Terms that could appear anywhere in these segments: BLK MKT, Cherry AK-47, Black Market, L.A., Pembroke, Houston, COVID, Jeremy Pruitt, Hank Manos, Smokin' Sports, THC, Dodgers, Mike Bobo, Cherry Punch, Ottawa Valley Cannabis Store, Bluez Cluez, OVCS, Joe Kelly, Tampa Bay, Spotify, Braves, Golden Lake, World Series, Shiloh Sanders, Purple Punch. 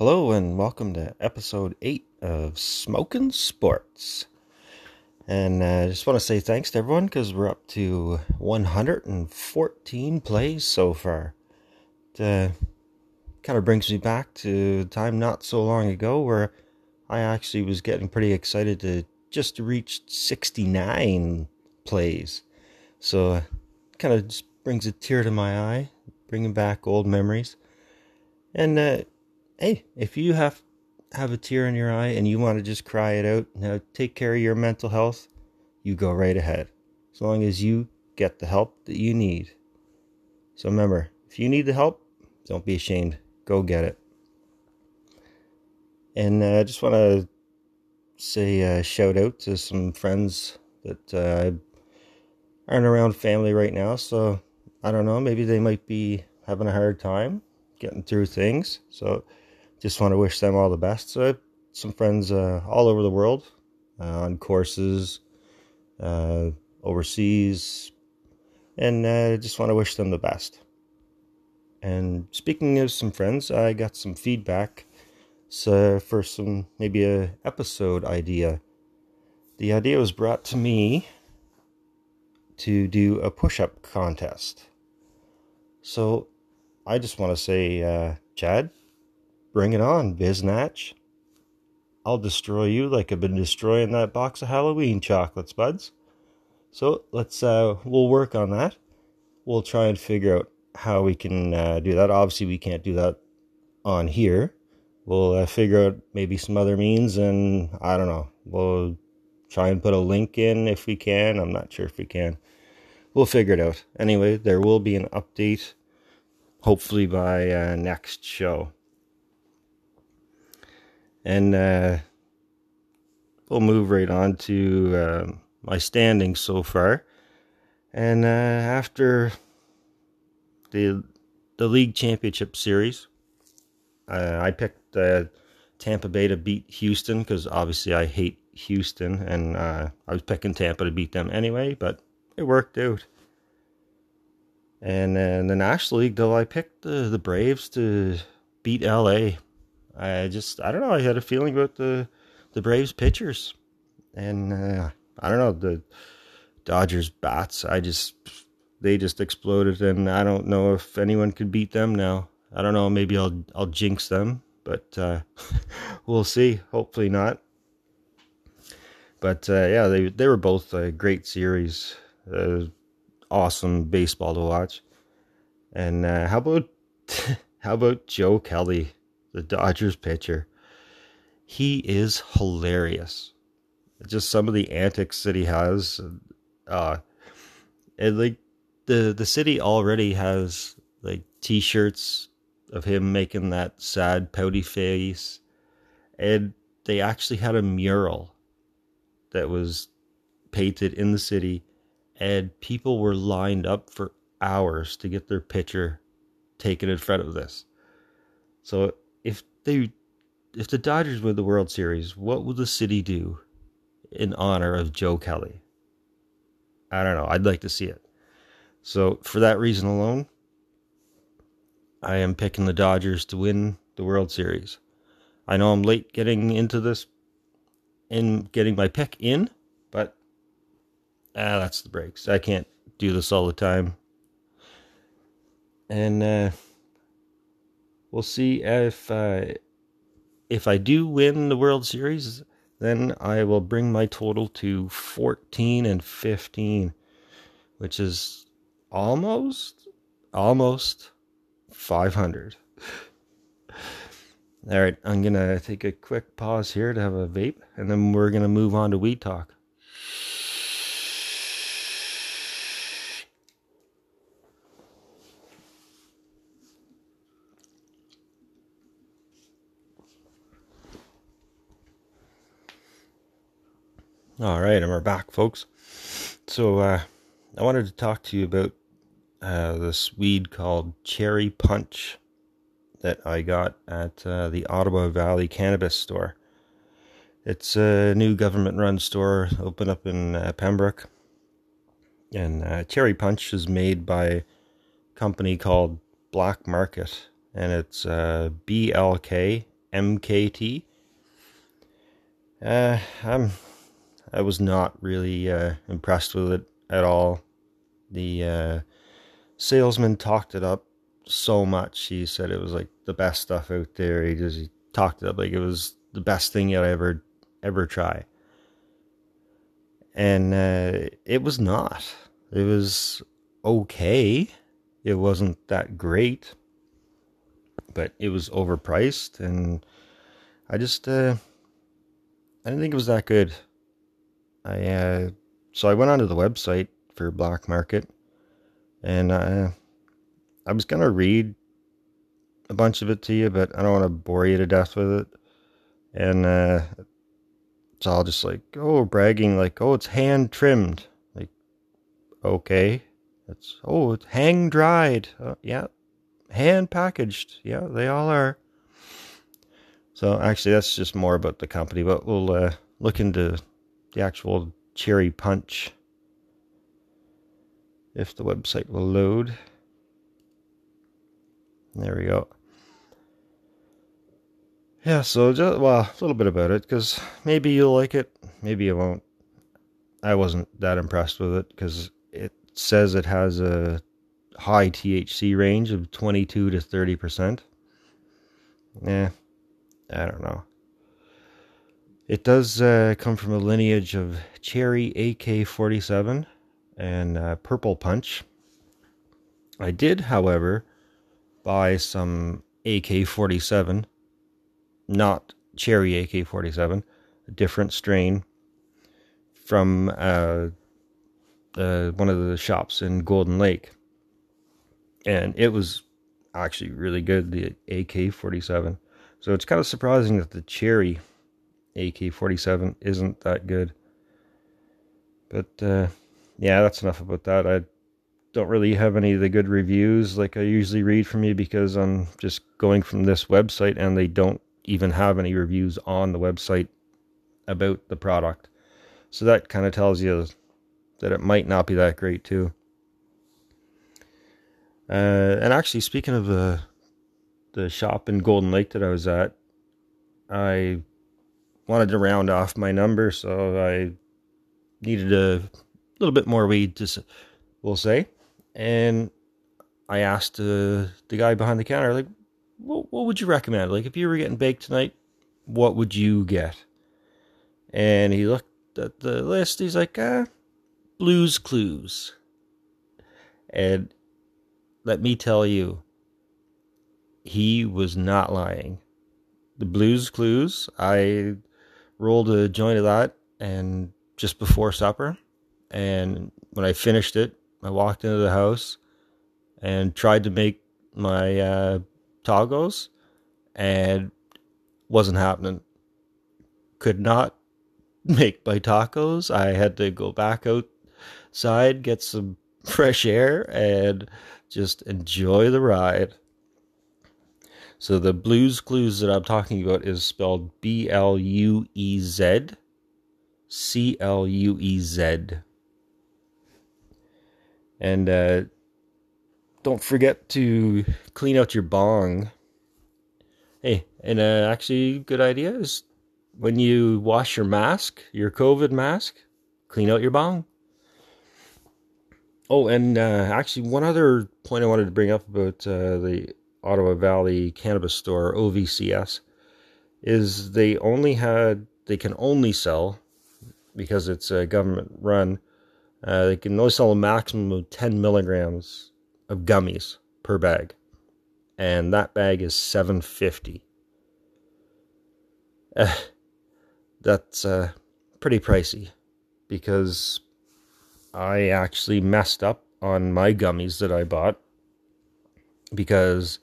Hello and welcome to episode 8 of Smokin' Sports. And I just want to say thanks to everyone because we're up to 114 plays so far. It kind of brings me back to time not so long ago where I actually was getting pretty excited to just reach 69 plays. So it kind of just brings a tear to my eye, bringing back old memories. And hey, if you have a tear in your eye and you want to just cry it out, now take care of your mental health, you go right ahead. As long as you get the help that you need. So remember, if you need the help, don't be ashamed. Go get it. And I just want to say a shout out to some friends that aren't around family right now. So I don't know, maybe they might be having a hard time getting through things. So just want to wish them all the best. So I have some friends all over the world, on courses, overseas, and just want to wish them the best. And speaking of some friends, I got some feedback for maybe a episode idea. The idea was brought to me to do a push-up contest. So I just want to say, Chad, bring it on, biznatch. I'll destroy you like I've been destroying that box of Halloween chocolates, buds. So we'll work on that. We'll try and figure out how we can do that. Obviously, we can't do that on here. We'll figure out maybe some other means, and I don't know. We'll try and put a link in if we can. I'm not sure if we can. We'll figure it out. Anyway, there will be an update, hopefully by next show. And we'll move right on to my standings so far. And after the league championship series, I picked Tampa Bay to beat Houston because obviously I hate Houston. And I was picking Tampa to beat them anyway, but it worked out. And in the National League, though, I picked the Braves to beat L.A. I don't know, I had a feeling about the Braves pitchers. And, I don't know, the Dodgers bats, they just exploded, and I don't know if anyone could beat them now. I don't know, maybe I'll jinx them, but, we'll see. Hopefully not. But, yeah, they were both a great series. Awesome baseball to watch. And, how about Joe Kelly, the Dodgers pitcher? He is hilarious. Just some of the antics that he has. And like the city already has like t-shirts of him making that sad pouty face. And they actually had a mural that was painted in the city, and people were lined up for hours to get their picture taken in front of this. So if the Dodgers win the World Series, what will the city do in honor of Joe Kelly? I don't know. I'd like to see it. So for that reason alone, I am picking the Dodgers to win the World Series. I know I'm late getting into this and getting my pick in, but that's the breaks. I can't do this all the time. And we'll see if I do win the World Series, then I will bring my total to 14 and 15, which is almost 500. All right, I'm going to take a quick pause here to have a vape, and then we're going to move on to Weed Talk. All right, and we're back, folks. So I wanted to talk to you about this weed called Cherry Punch that I got at the Ottawa Valley Cannabis Store. It's a new government-run store opened up in Pembroke. And Cherry Punch is made by a company called Black Market. And it's BLK MKT. I was not really impressed with it at all. The salesman talked it up so much. He said it was like the best stuff out there. He talked it up like it was the best thing you'll ever try. And it was not. It was okay. It wasn't that great. But it was overpriced, and I just I didn't think it was that good. So I went onto the website for Black Market, and I was gonna read a bunch of it to you, but I don't want to bore you to death with it. And it's all just like, oh, bragging, like, oh, it's hand trimmed, like, okay, it's, oh, it's hang dried, yeah, hand packaged, yeah, they all are. So actually, that's just more about the company, but we'll look into the actual Cherry Punch if the website will load. There we go. Yeah, so just, well, a little bit about it, because maybe you'll like it, maybe you won't. I wasn't that impressed with it, because it says it has a high THC range of 22 to 30%. Yeah, I don't know. It does come from a lineage of Cherry AK-47 and Purple Punch. I did, however, buy some AK-47, not Cherry AK-47, a different strain from one of the shops in Golden Lake. And it was actually really good, the AK-47. So it's kind of surprising that the Cherry AK-47 isn't that good. But yeah, that's enough about that. I don't really have any of the good reviews like I usually read from you, because I'm just going from this website, and they don't even have any reviews on the website about the product. So that kind of tells you that it might not be that great too. And actually, speaking of the shop in Golden Lake that I was at, I wanted to round off my number, so I needed a little bit more weed, we'll say. And I asked the guy behind the counter, like, what would you recommend? Like, if you were getting baked tonight, what would you get? And he looked at the list. He's like, Bluez Cluez. And let me tell you, he was not lying. The Bluez Cluez, I rolled a joint of that, and just before supper. And when I finished it, I walked into the house and tried to make my toggles, and wasn't happening. Could not make my tacos. I had to go back outside, get some fresh air, and just enjoy the ride. So the Bluez Cluez that I'm talking about is spelled B-L-U-E-Z-C-L-U-E-Z. And don't forget to clean out your bong. Hey, and actually, good idea is when you wash your mask, your COVID mask, clean out your bong. Oh, and actually, one other point I wanted to bring up about the Ottawa Valley Cannabis Store, OVCS, is they can only sell, because it's a government run, they can only sell a maximum of 10 milligrams of gummies per bag. And that bag is $7.50. That's pretty pricey, because I actually messed up on my gummies that I bought, because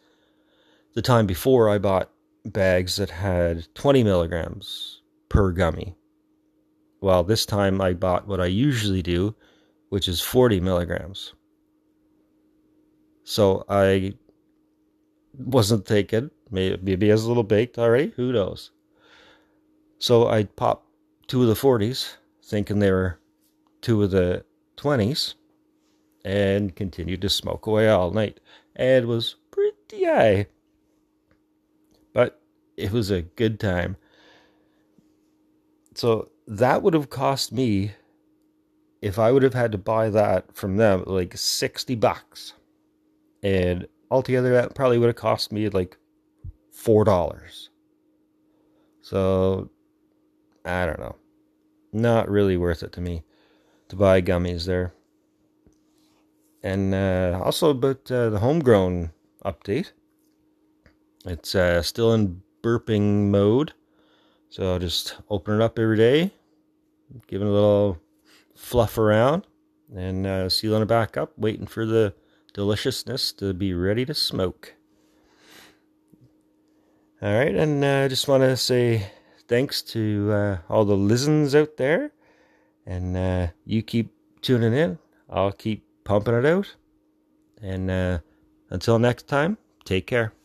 the time before I bought bags that had 20 milligrams per gummy. Well, this time I bought what I usually do, which is 40 milligrams. So I wasn't thinking, maybe I was a little baked already, who knows. So I popped two of the 40s, thinking they were two of the 20s, and continued to smoke away all night, and was pretty high. But it was a good time. So that would have cost me, if I would have had to buy that from them, like $60. And altogether, that probably would have cost me like $4. So, I don't know. Not really worth it to me to buy gummies there. And also about the homegrown update. It's still in burping mode. So I'll just open it up every day, give it a little fluff around, and sealing it back up, waiting for the deliciousness to be ready to smoke. All right, and I just want to say thanks to all the listens out there, and you keep tuning in. I'll keep pumping it out, and until next time, take care.